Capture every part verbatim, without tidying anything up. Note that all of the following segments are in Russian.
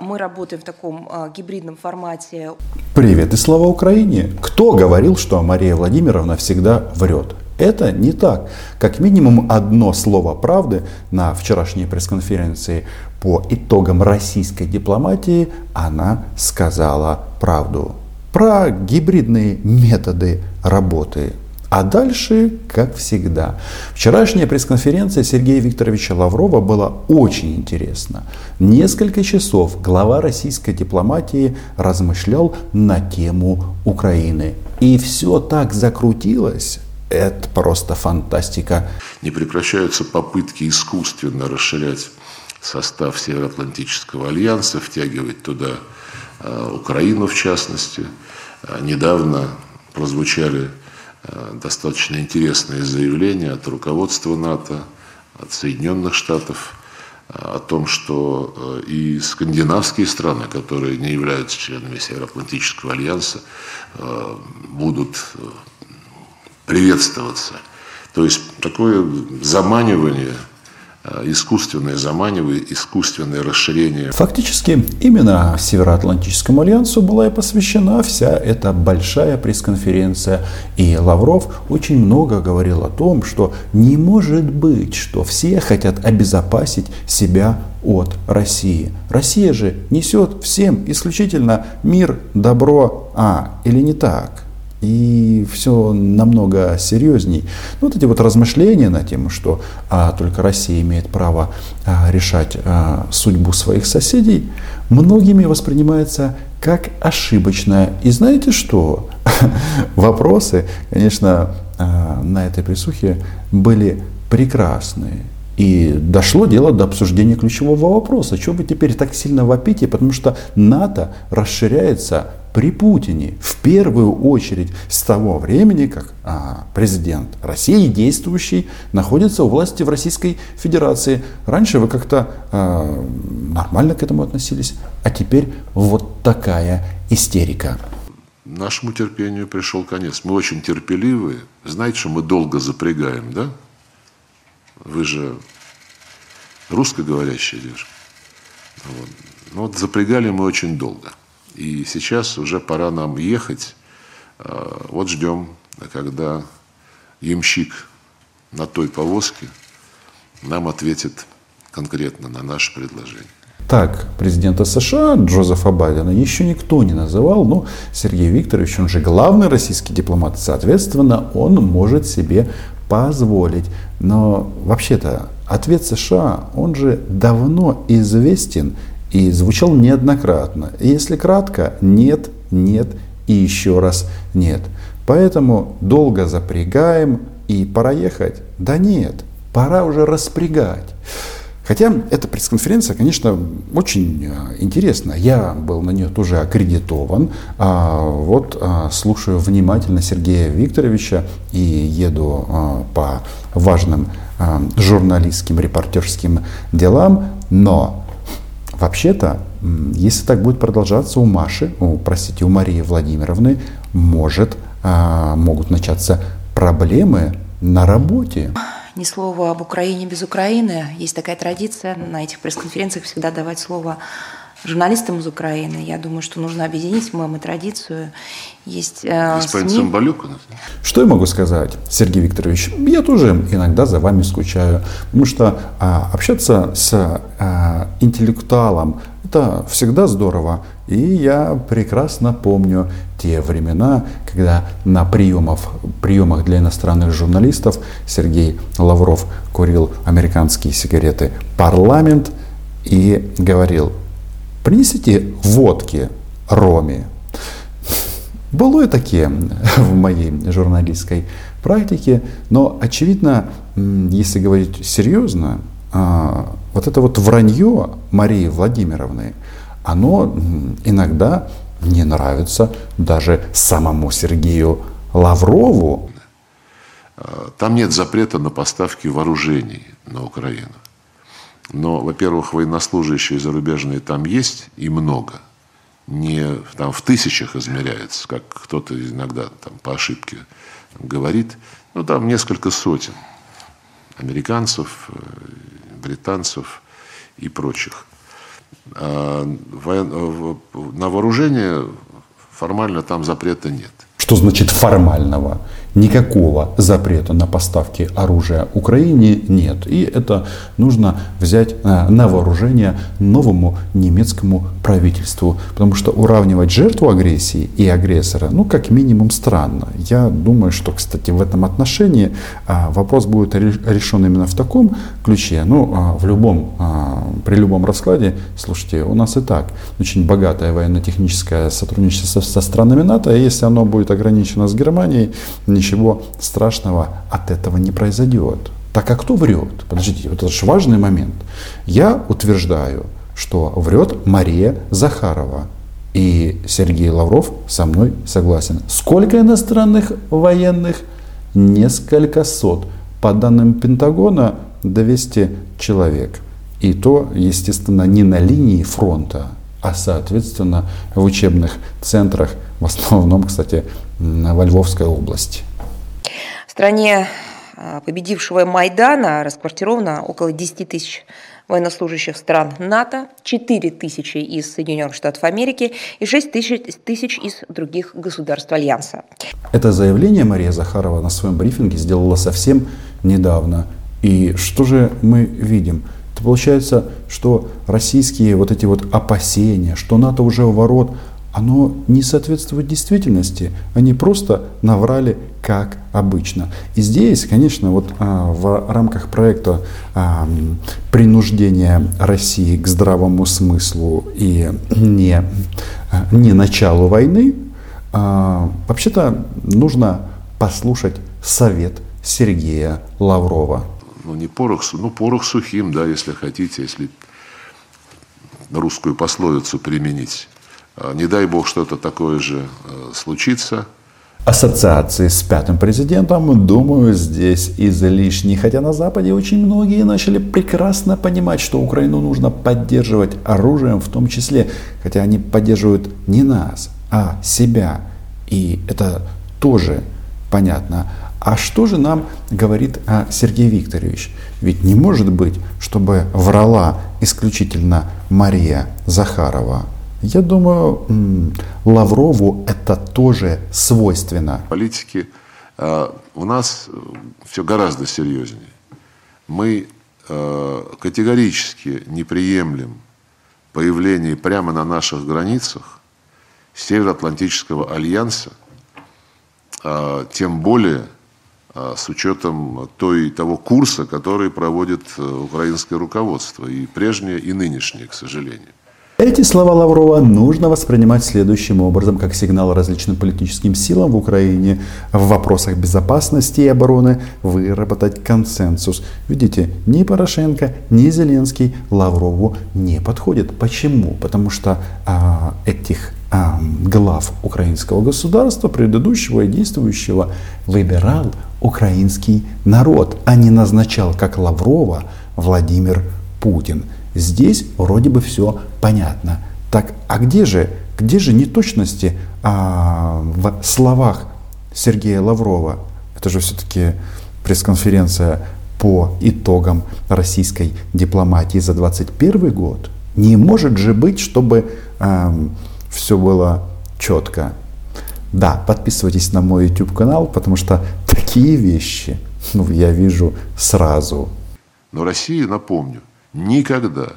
Мы работаем в таком гибридном формате. Привет и слава Украине! Кто говорил, что Мария Владимировна всегда врет? Это не так. Как минимум одно слово правды на вчерашней пресс-конференции по итогам российской дипломатии она сказала правду. Про гибридные методы работы. А дальше, как всегда. Вчерашняя пресс-конференция Сергея Викторовича Лаврова была очень интересна. Несколько часов глава российской дипломатии размышлял на тему Украины. И все так закрутилось. Это просто фантастика. Не прекращаются попытки искусственно расширять состав Североатлантического альянса, втягивать туда э, Украину в частности. Э, недавно прозвучали достаточно интересное заявление от руководства НАТО, от Соединенных Штатов о том, что и скандинавские страны, которые не являются членами Североатлантического альянса, будут приветствоваться. То есть такое заманивание, искусственное заманивание, искусственное расширение. Фактически именно Североатлантическому альянсу была и посвящена вся эта большая пресс-конференция. И Лавров очень много говорил о том, что не может быть, что все хотят обезопасить себя от России. Россия же несет всем исключительно мир, добро, а или не так? И все намного серьезней. Ну, вот эти вот размышления на тему, что а, только Россия имеет право а, решать а, судьбу своих соседей, многими воспринимается как ошибочное. И знаете что? Вопросы, конечно, а, на этой присухе были прекрасные. И дошло дело до обсуждения ключевого вопроса. Чего вы теперь так сильно вопите? Потому что НАТО расширяется при Путине, в первую очередь с того времени, как а, президент России, действующий, находится у власти в Российской Федерации. Раньше вы как-то а, нормально к этому относились, а теперь вот такая истерика. Нашему терпению пришел конец. Мы очень терпеливые. Знаете, что мы долго запрягаем, да? Вы же русскоговорящая девушка. Вот. Но вот запрягали мы очень долго. И сейчас уже пора нам ехать. Вот ждем, когда ямщик на той повозке нам ответит конкретно на наше предложение. Так, президента США Джозефа Байдена еще никто не называл, но Сергей Викторович, он же главный российский дипломат, соответственно, он может себе позволить. Но вообще-то ответ США, он же давно известен, и звучал неоднократно. И если кратко, нет, нет и еще раз нет. Поэтому долго запрягаем и пора ехать. Да нет, пора уже распрягать. Хотя эта пресс-конференция, конечно, очень интересна. Я был на нее тоже аккредитован. А вот а, слушаю внимательно Сергея Викторовича и еду а, по важным а, журналистским, репортерским делам. Но вообще-то, если так будет продолжаться, у Маши, о, простите, у Марии Владимировны может, а, могут начаться проблемы на работе. Ни слова об Украине без Украины. Есть такая традиция на этих пресс-конференциях всегда давать слово журналистам из Украины. Я думаю, что нужно объединить мамы традицию. Есть э, СМИ. Что я могу сказать, Сергей Викторович? Я тоже иногда за вами скучаю. Потому что а, общаться с а, интеллектуалом – это всегда здорово. И я прекрасно помню те времена, когда на приемов, приемах для иностранных журналистов Сергей Лавров курил американские сигареты «Парламент» и говорил: «Принесите водки, роми». Было и такие в моей журналистской практике, но, очевидно, если говорить серьезно, вот это вот вранье Марии Владимировны, оно иногда не нравится даже самому Сергею Лаврову. Там нет запрета на поставки вооружений на Украину. Но, во-первых, военнослужащие зарубежные там есть и много. Не там в тысячах измеряется, как кто-то иногда там по ошибке говорит. Ну, там несколько сотен американцев, британцев и прочих. на вооружение формально там запрета нет. Что значит формального? Никакого запрета на поставки оружия Украине нет. И это нужно взять на вооружение новому немецкому правительству. Потому что уравнивать жертву агрессии и агрессора, ну, как минимум, странно. Я думаю, что, кстати, в этом отношении вопрос будет решен именно в таком ключе. Ну, в любом, при любом раскладе, слушайте, у нас и так очень богатое военно-техническое сотрудничество со странами НАТО. И если оно будет ограничено с Германией, ничего страшного от этого не произойдет. Так а кто врет? Подождите, вот это же важный момент. Я утверждаю, что врет Мария Захарова. И Сергей Лавров со мной согласен. Сколько иностранных военных? Несколько сот. По данным Пентагона, двести человек. И то, естественно, не на линии фронта, а, соответственно, в учебных центрах, в основном, кстати, во Львовской области. В стране победившего Майдана расквартировано около десяти тысяч военнослужащих стран НАТО, четыре тысячи из Соединенных Штатов Америки и шесть тысяч из других государств Альянса. Это заявление Мария Захарова на своем брифинге сделала совсем недавно. И что же мы видим? То получается, что российские вот эти вот опасения, что НАТО уже у ворот, оно не соответствует действительности. Они просто наврали, как обычно. И здесь, конечно, вот а, в рамках проекта а, принуждения России к здравому смыслу и не, не началу войны, а, вообще-то нужно послушать совет Сергея Лаврова. Ну, не порох, ну, порох сухим, да, если хотите, если русскую пословицу применить. Не дай бог, что-то такое же случится. Ассоциации с пятым президентом, думаю, здесь излишни. Хотя на Западе очень многие начали прекрасно понимать, что Украину нужно поддерживать оружием в том числе. Хотя они поддерживают не нас, а себя. И это тоже понятно. А что же нам говорит Сергей Викторович? Ведь не может быть, чтобы врала исключительно Мария Захарова. Я думаю, Лаврову это тоже свойственно. Политики, у нас все гораздо серьезнее. Мы категорически не приемлем появление прямо на наших границах Североатлантического альянса, тем более с учетом той, того курса, который проводит украинское руководство, и прежнее, и нынешнее, к сожалению. Эти слова Лаврова нужно воспринимать следующим образом, как сигнал различным политическим силам в Украине в вопросах безопасности и обороны выработать консенсус. Видите, ни Порошенко, ни Зеленский Лаврову не подходят. Почему? Потому что а, этих а, глав украинского государства, предыдущего и действующего, выбирал украинский народ, а не назначал, как Лаврова, Владимир Путин. Здесь вроде бы все понятно. Так, а где же, где же неточности а, в словах Сергея Лаврова? Это же все-таки пресс-конференция по итогам российской дипломатии за двадцать первый год. Не может же быть, чтобы а, все было четко. Да, подписывайтесь на мой YouTube-канал, потому что такие вещи, ну, я вижу сразу. Но Россия, напомню, никогда,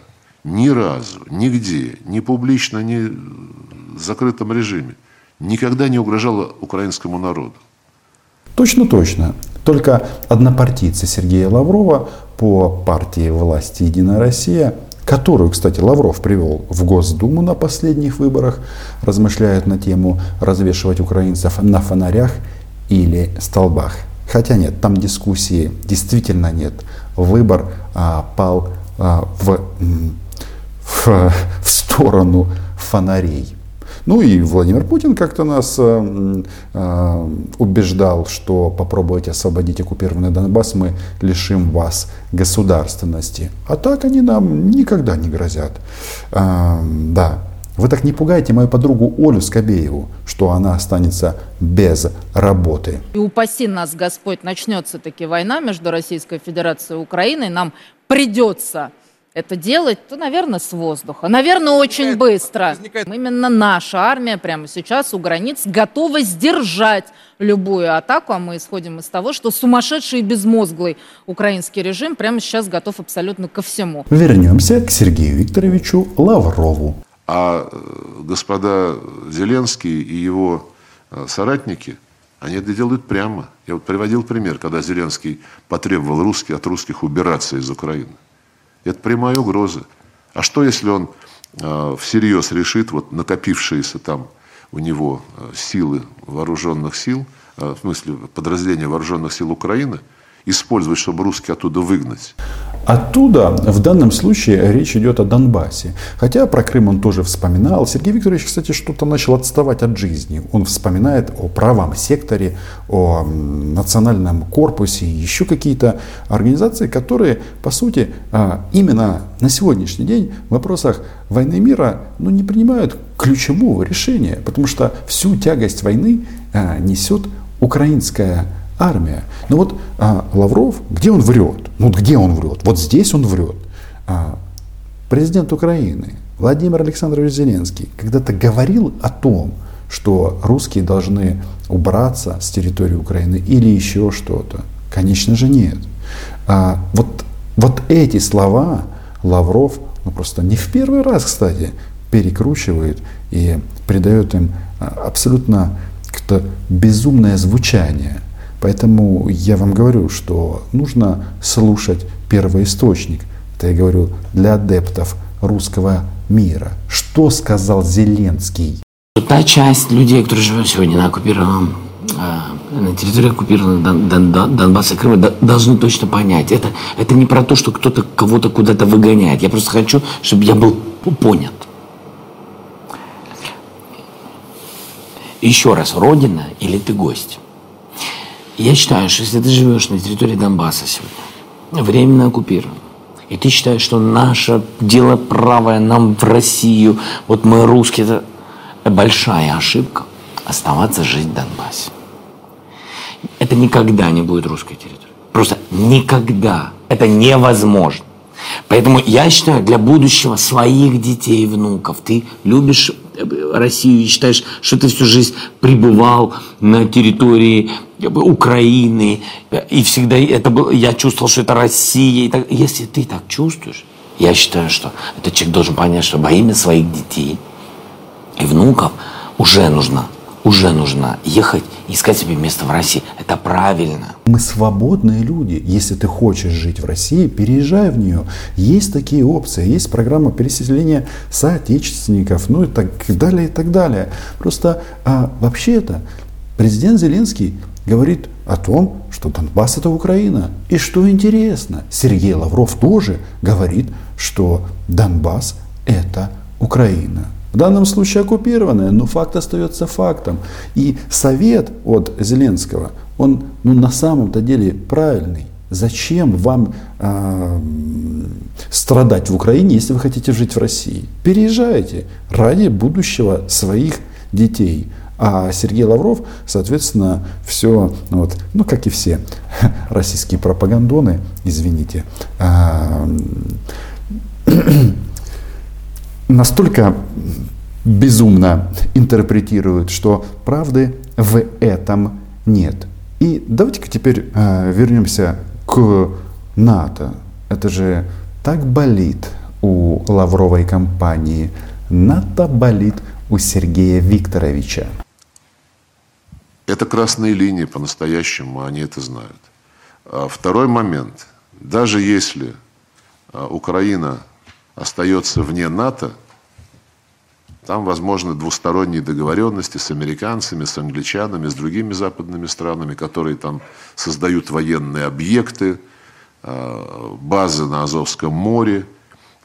ни разу, нигде, ни публично, ни в закрытом режиме никогда не угрожала украинскому народу. Точно-точно. Только однопартийцы Сергея Лаврова по партии власти «Единая Россия», которую, кстати, Лавров привел в Госдуму на последних выборах, размышляют на тему развешивать украинцев на фонарях или столбах. Хотя нет, там дискуссии действительно нет. Выбор а, пал В, в, в сторону фонарей. Ну и Владимир Путин как-то нас э, э, убеждал, что попробуйте освободить оккупированный Донбасс, мы лишим вас государственности. А так они нам никогда не грозят. Э, да. Вы так не пугайте мою подругу Олю Скобееву, что она останется без работы. И упаси нас, Господь, начнется таки война между Российской Федерацией и Украиной, нам придется это делать, то, наверное, с воздуха. Наверное, очень возникает, быстро. Возникает. Именно наша армия прямо сейчас у границ готова сдержать любую атаку. А мы исходим из того, что сумасшедший и безмозглый украинский режим прямо сейчас готов абсолютно ко всему. Вернемся к Сергею Викторовичу Лаврову. А господа Зеленский и его соратники, они это делают прямо. Я вот приводил пример, когда Зеленский потребовал русских, от русских убираться из Украины. Это прямая угроза. А что, если он э, всерьез решит вот накопившиеся там у него силы вооруженных сил, э, в смысле подразделения вооруженных сил Украины, использовать, чтобы русских оттуда выгнать? Оттуда в данном случае речь идет о Донбассе. Хотя про Крым он тоже вспоминал. Сергей Викторович, кстати, что-то начал отставать от жизни. Он вспоминает о правом секторе, о национальном корпусе, еще какие-то организации, которые, по сути, именно на сегодняшний день в вопросах войны и мира ну, не принимают ключевого решения. Потому что всю тягость войны несет украинская армия. Но вот а, Лавров, где он врет? Ну где он врет? Вот здесь он врет. А, президент Украины Владимир Александрович Зеленский когда-то говорил о том, что русские должны убраться с территории Украины или еще что-то. Конечно же нет. А, вот, вот эти слова Лавров, ну просто не в первый раз, кстати, перекручивает и придает им абсолютно как-то безумное звучание. Поэтому я вам говорю, что нужно слушать первоисточник. Это я говорю для адептов русского мира. Что сказал Зеленский? Та часть людей, которые живут сегодня на оккупированном, на территории оккупированного Донбасса и Крыма, должны точно понять. Это, это не про то, что кто-то кого-то куда-то выгоняет. Я просто хочу, чтобы я был понят. Еще раз, родина или ты гость? Я считаю, что если ты живешь на территории Донбасса сегодня, временно оккупирован, и ты считаешь, что наше дело правое, нам в Россию, вот мы русские, это большая ошибка оставаться жить в Донбассе. Это никогда не будет русской территорией. Просто никогда. Это невозможно. Поэтому я считаю, для будущего своих детей и внуков, ты любишь Россию и считаешь, что ты всю жизнь пребывал на территории Украины, и всегда это было, я чувствовал, что это Россия. И так, если ты так чувствуешь, я считаю, что этот человек должен понять, что во имя своих детей и внуков уже нужно, уже нужно ехать и искать себе место в России. Это правильно. Мы свободные люди. Если ты хочешь жить в России, переезжай в нее. Есть такие опции, есть программа переселения соотечественников, ну и так далее, и так далее. Просто а, вообще-то президент Зеленский говорит о том, что Донбасс – это Украина. И что интересно, Сергей Лавров тоже говорит, что Донбасс – это Украина. В данном случае оккупированная, но факт остается фактом. И совет от Зеленского, он ну, на самом-то деле правильный. Зачем вам э, страдать в Украине, если вы хотите жить в России? Переезжайте ради будущего своих детей. А Сергей Лавров, соответственно, все, вот, ну как и все российские пропагандоны, извините, настолько безумно интерпретируют, что правды в этом нет. И давайте-ка теперь вернемся к НАТО. Это же так болит у Лавровой компании. НАТО болит у Сергея Викторовича. Это красные линии по-настоящему, они это знают. Второй момент. Даже если Украина остается вне НАТО, там возможны двусторонние договоренности с американцами, с англичанами, с другими западными странами, которые там создают военные объекты, базы на Азовском море.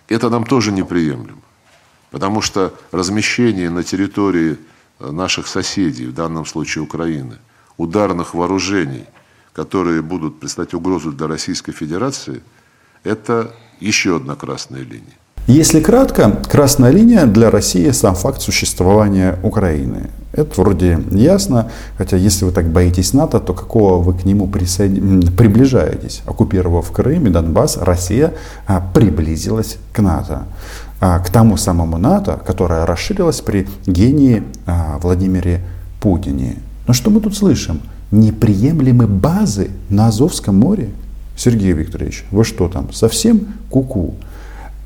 Это нам тоже неприемлемо, потому что размещение на территории наших соседей, в данном случае Украины, ударных вооружений, которые будут представлять угрозу для Российской Федерации, это еще одна красная линия. Если кратко, красная линия для России – сам факт существования Украины. Это вроде ясно, хотя если вы так боитесь НАТО, то какого вы к нему присоед... приближаетесь? Оккупировав Крым и Донбасс, Россия приблизилась к НАТО. К тому самому НАТО, которое расширилось при гении Владимире Путине. Но что мы тут слышим? Неприемлемы базы на Азовском море? Сергей Викторович, вы что там, совсем ку-ку?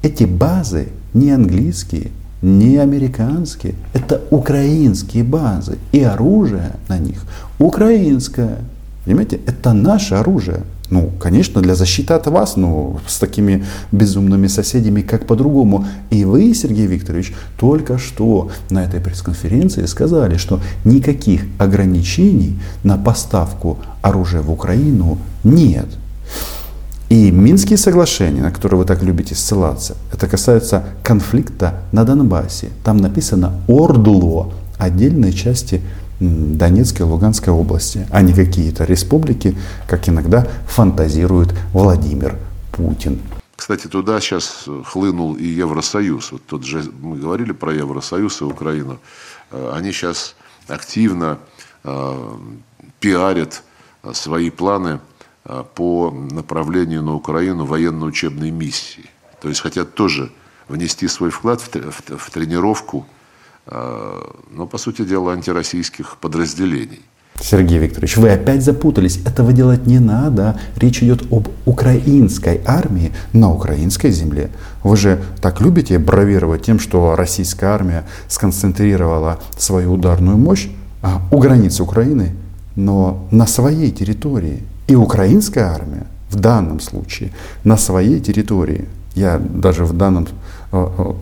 Эти базы не английские, не американские, это украинские базы, и оружие на них украинское. Понимаете, это наше оружие. Ну, конечно, для защиты от вас, но с такими безумными соседями, как по-другому. И вы, Сергей Викторович, только что на этой пресс-конференции сказали, что никаких ограничений на поставку оружия в Украину нет. И Минские соглашения, на которые вы так любите ссылаться, это касается конфликта на Донбассе. Там написано «ОРДЛО», отдельные части Донецкой и Луганской области, а не какие-то республики, как иногда фантазирует Владимир Путин. Кстати, туда сейчас хлынул и Евросоюз. Вот тут же мы говорили про Евросоюз и Украину. Они сейчас активно пиарят свои планы по направлению на Украину военно-учебной миссии. То есть хотят тоже внести свой вклад в тренировку, но, по сути дела, антироссийских подразделений. Сергей Викторович, вы опять запутались. Этого делать не надо. Речь идет об украинской армии на украинской земле. Вы же так любите бравировать тем, что российская армия сконцентрировала свою ударную мощь у границ Украины, но на своей территории. И украинская армия в данном случае на своей территории, я даже в данном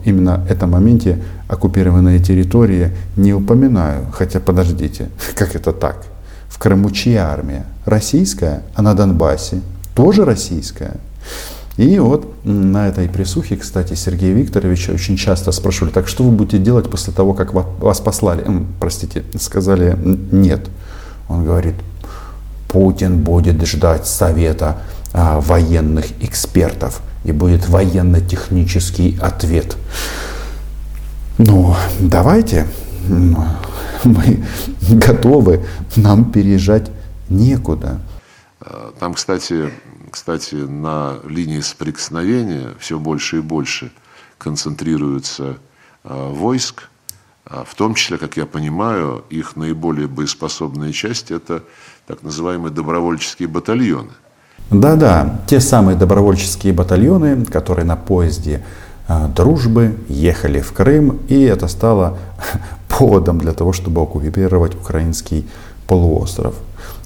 именно этом моменте оккупированные территории не упоминаю. Хотя подождите, как это так? В Крыму чья армия? Российская, а на Донбассе тоже российская. И вот на этой присухе, кстати, Сергея Викторовича очень часто спрашивали, так что вы будете делать после того, как вас послали? Эм, простите, сказали нет. Он говорит, Путин будет ждать совета а, военных экспертов и будет военно-технический ответ. Ну, давайте, мы готовы, нам переезжать некуда. Там, кстати, кстати, на линии соприкосновения все больше и больше концентрируется войск, в том числе, как я понимаю, их наиболее боеспособные части – это так называемые добровольческие батальоны. Да-да, те самые добровольческие батальоны, которые на поезде э, дружбы ехали в Крым, и это стало поводом для того, чтобы оккупировать украинский полуостров.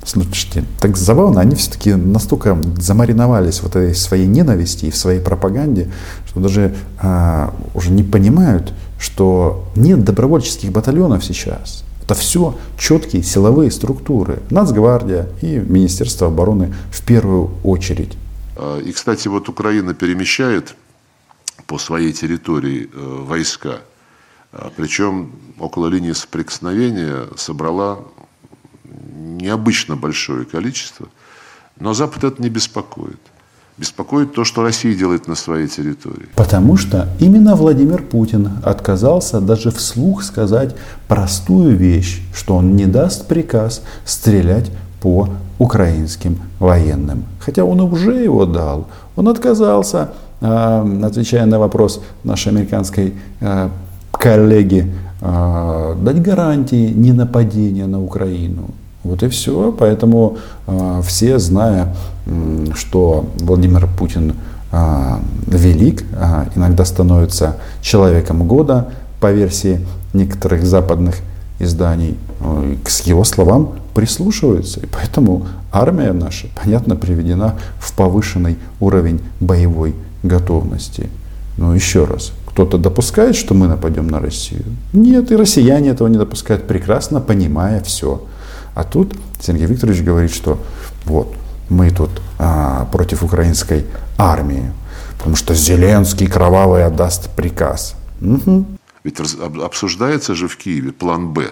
Слушайте, так забавно, они все-таки настолько замариновались в этой своей ненависти и в своей пропаганде, что даже э, уже не понимают, что нет добровольческих батальонов сейчас. Это все четкие силовые структуры. Нацгвардия и Министерство обороны в первую очередь. И, кстати, вот Украина перемещает по своей территории войска. Причем около линии соприкосновения собрала необычно большое количество. Но Запад это не беспокоит. Беспокоит то, что Россия делает на своей территории. Потому что именно Владимир Путин отказался даже вслух сказать простую вещь, что он не даст приказ стрелять по украинским военным. Хотя он уже его дал. Он отказался, отвечая на вопрос нашей американской коллеги, дать гарантии ненападения на Украину. Вот и все. Поэтому э, все, зная, э, что Владимир Путин э, велик, э, иногда становится человеком года по версии некоторых западных изданий, э, к его словам прислушиваются. И поэтому армия наша, понятно, приведена в повышенный уровень боевой готовности. Но еще раз. Кто-то допускает, что мы нападем на Россию? Нет, и россияне этого не допускают, прекрасно понимая все. А тут Сергей Викторович говорит, что вот мы тут а, против украинской армии, потому что Зеленский кровавый отдаст приказ. Угу. Ведь обсуждается же в Киеве план «Б».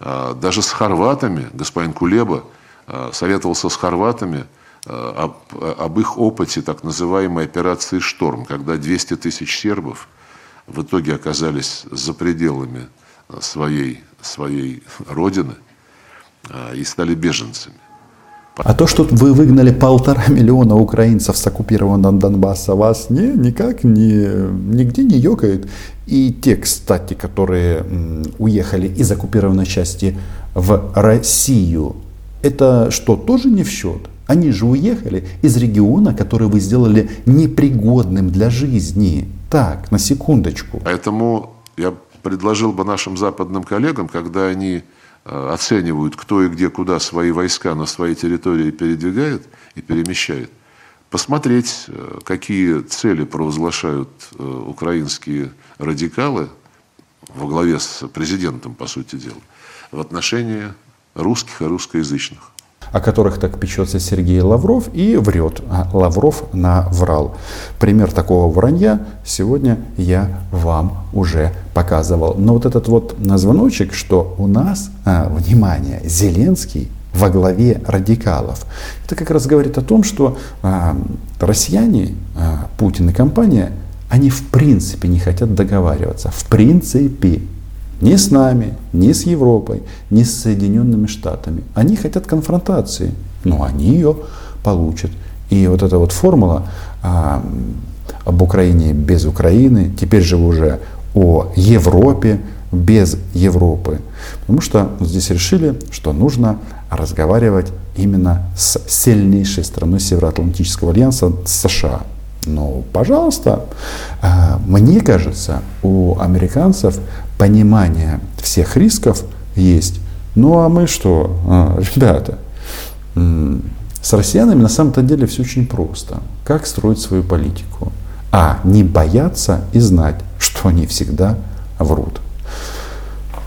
А, даже с хорватами, господин Кулеба а, советовался с хорватами а, об, об их опыте так называемой операции «Шторм», когда двести тысяч сербов в итоге оказались за пределами своей, своей родины и стали беженцами. А то, что вы выгнали полтора миллиона украинцев с оккупированного Донбасса, вас не, никак не, нигде не ёкает. И те, кстати, которые уехали из оккупированной части в Россию, это что, тоже не в счет? Они же уехали из региона, который вы сделали непригодным для жизни. Так, на секундочку. Поэтому я предложил бы нашим западным коллегам, когда они оценивают, кто и где, куда свои войска на своей территории передвигает и перемещает, посмотреть, какие цели провозглашают украинские радикалы во главе с президентом, по сути дела, в отношении русских и русскоязычных. О которых так печется Сергей Лавров и врет. А Лавров наврал. Пример такого вранья сегодня я вам уже показывал. Но вот этот вот звоночек, что у нас, а, внимание, Зеленский во главе радикалов, это как раз говорит о том, что а, россияне, а, Путин и компания, они в принципе не хотят договариваться. В принципе. Ни с нами, ни с Европой, ни с Соединенными Штатами. Они хотят конфронтации, но они ее получат. И вот эта вот формула а, об Украине без Украины, теперь же уже о Европе без Европы. Потому что здесь решили, что нужно разговаривать именно с сильнейшей страной Североатлантического альянса, с США. Ну, пожалуйста, мне кажется, у американцев понимание всех рисков есть. Ну, а мы что, ребята, с россиянами на самом-то деле все очень просто. Как строить свою политику? А не бояться и знать, что они всегда врут.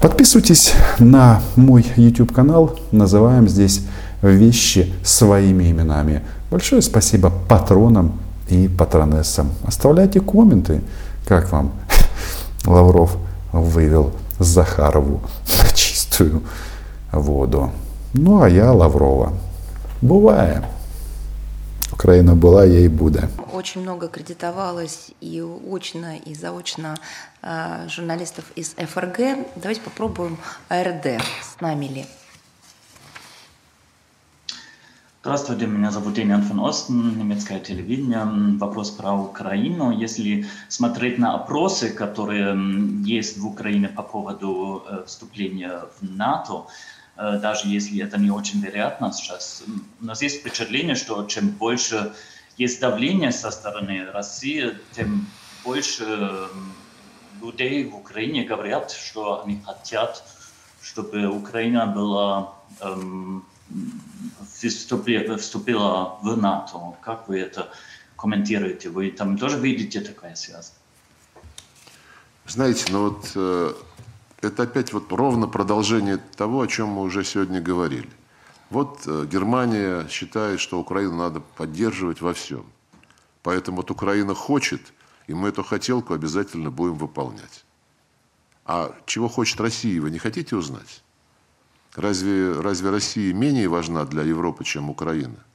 Подписывайтесь на мой YouTube-канал. Называем здесь вещи своими именами. Большое спасибо патронам и патронессам. Оставляйте комменты, как вам Лавров вывел Захарову на чистую воду. Ну а я Лаврова. Бывает. Украина была, я и буду. Очень много кредитовалось и очно, и заочно журналистов из Эф Эр Гэ. Давайте попробуем А Эр Дэ. С нами ли? Здравствуйте, меня зовут Инн ван Остен, немецкое телевидение. Вопрос про Украину. Если смотреть на опросы, которые есть в Украине по поводу вступления в НАТО, даже если это не очень вероятно сейчас, у нас есть впечатление, что чем больше есть давление со стороны России, тем больше людей в Украине говорят, что они хотят, чтобы Украина была... вступила в НАТО. Как вы это комментируете? Вы там тоже видите такая связь? Знаете, ну вот э, это опять вот ровно продолжение того, о чем мы уже сегодня говорили. Вот э, Германия считает, что Украину надо поддерживать во всем. Поэтому вот Украина хочет, и мы эту хотелку обязательно будем выполнять. А чего хочет Россия, вы не хотите узнать? Разве, разве Россия менее важна для Европы, чем Украина?